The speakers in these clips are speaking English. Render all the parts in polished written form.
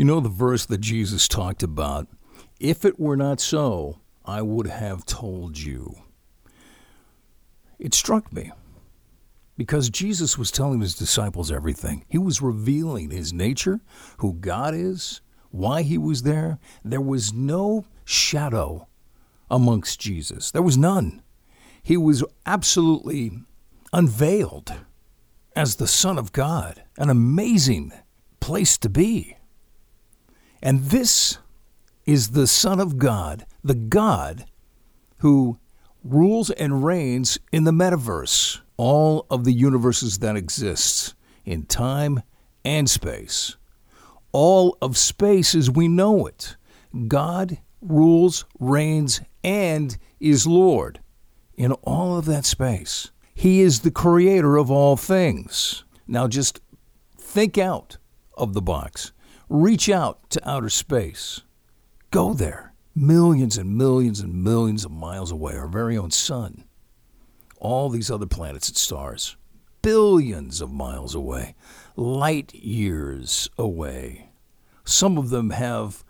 You know the verse that Jesus talked about, if it were not so, I would have told you. It struck me because Jesus was telling his disciples everything. He was revealing his nature, who God is, why he was there. There was no shadow amongst Jesus. There was none. He was absolutely unveiled as the Son of God, an amazing place to be. And this is the Son of God, the God who rules and reigns in the metaverse, all of the universes that exist in time and space. All of space as we know it. God rules, reigns, and is Lord in all of that space. He is the creator of all things. Now just think out of the box. Reach out to outer space. Go there. Millions and millions and millions of miles away, our very own sun. All these other planets and stars. Billions of miles away. Light years away. Some of them have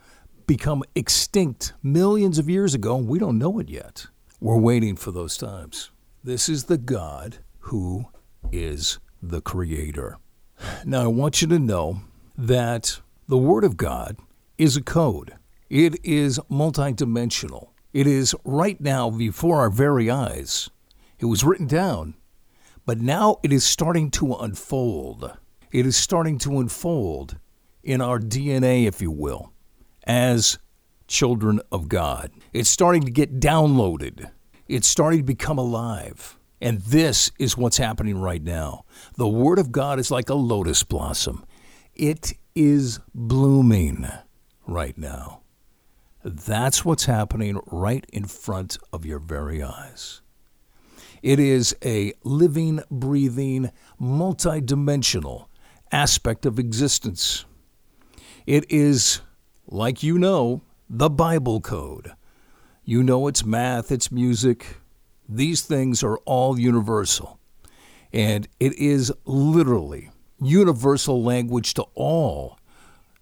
become extinct millions of years ago, and we don't know it yet. We're waiting for those times. This is the God who is the Creator. Now, I want you to know that the Word of God is a code. It is multidimensional. It is right now before our very eyes. It was written down, but now it is starting to unfold. It is starting to unfold in our DNA, if you will, as children of God. It's starting to get downloaded. It's starting to become alive. And this is what's happening right now. The Word of God is like a lotus blossom. It is blooming right now. That's what's happening right in front of your very eyes. It is a living, breathing, multidimensional aspect of existence. It is, like you know, the Bible code. You know it's math, it's music. These things are all universal. And it is literally universal language to all,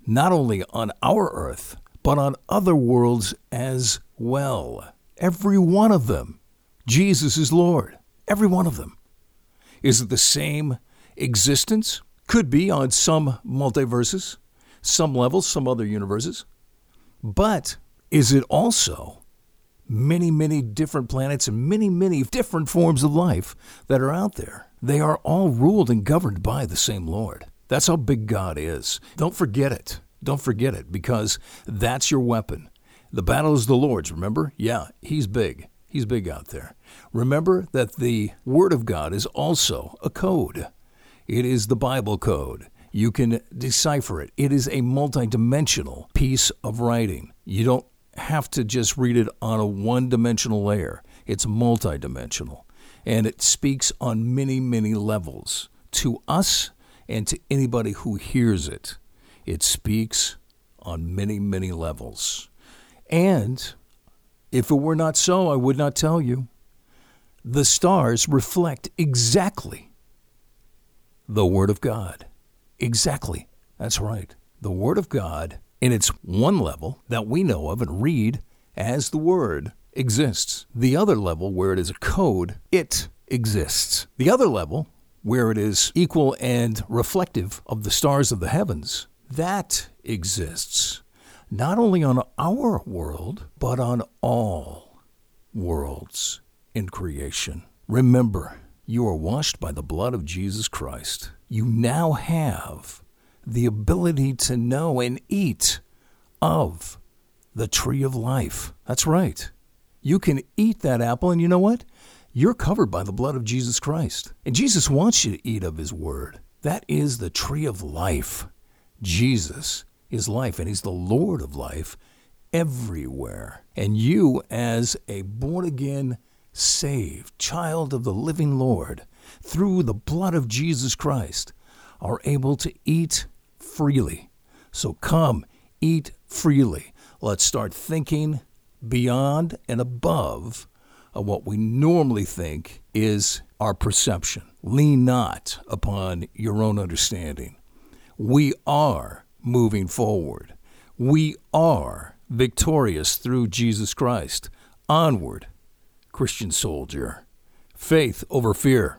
not only on our earth, but on other worlds as well. Every one of them, Jesus is Lord. Every one of them. Is it the same existence? Could be on some multiverses, some levels, some other universes. But is it also many, many different planets and many, many different forms of life that are out there? They are all ruled and governed by the same Lord. That's how big God is. Don't forget it. Don't forget it, because that's your weapon. The battle is the Lord's, remember? Yeah, he's big. He's big out there. Remember that the Word of God is also a code. It is the Bible code. You can decipher it. It is a multidimensional piece of writing. You don't have to just read it on a one-dimensional layer. It's multidimensional, and it speaks on many, many levels to us and to anybody who hears it. It speaks on many, many levels. And if it were not so, I would not tell you. The stars reflect exactly the Word of God. Exactly. That's right. The Word of God, in its one level that we know of and read as the Word, exists. The other level, where it is a code, it exists. The other level, where it is equal and reflective of the stars of the heavens, that exists not only on our world, but on all worlds in creation. Remember, you are washed by the blood of Jesus Christ. You now have the ability to know and eat of the tree of life. That's right. You can eat that apple, and you know what? You're covered by the blood of Jesus Christ. And Jesus wants you to eat of his word. That is the tree of life. Jesus is life, and he's the Lord of life everywhere. And you, as a born-again, saved child of the living Lord, through the blood of Jesus Christ, are able to eat freely. So come, eat freely. Let's start thinking beyond and above of what we normally think is our perception. Lean not upon your own understanding. We are moving forward. We are victorious through Jesus Christ. Onward, Christian soldier. Faith over fear.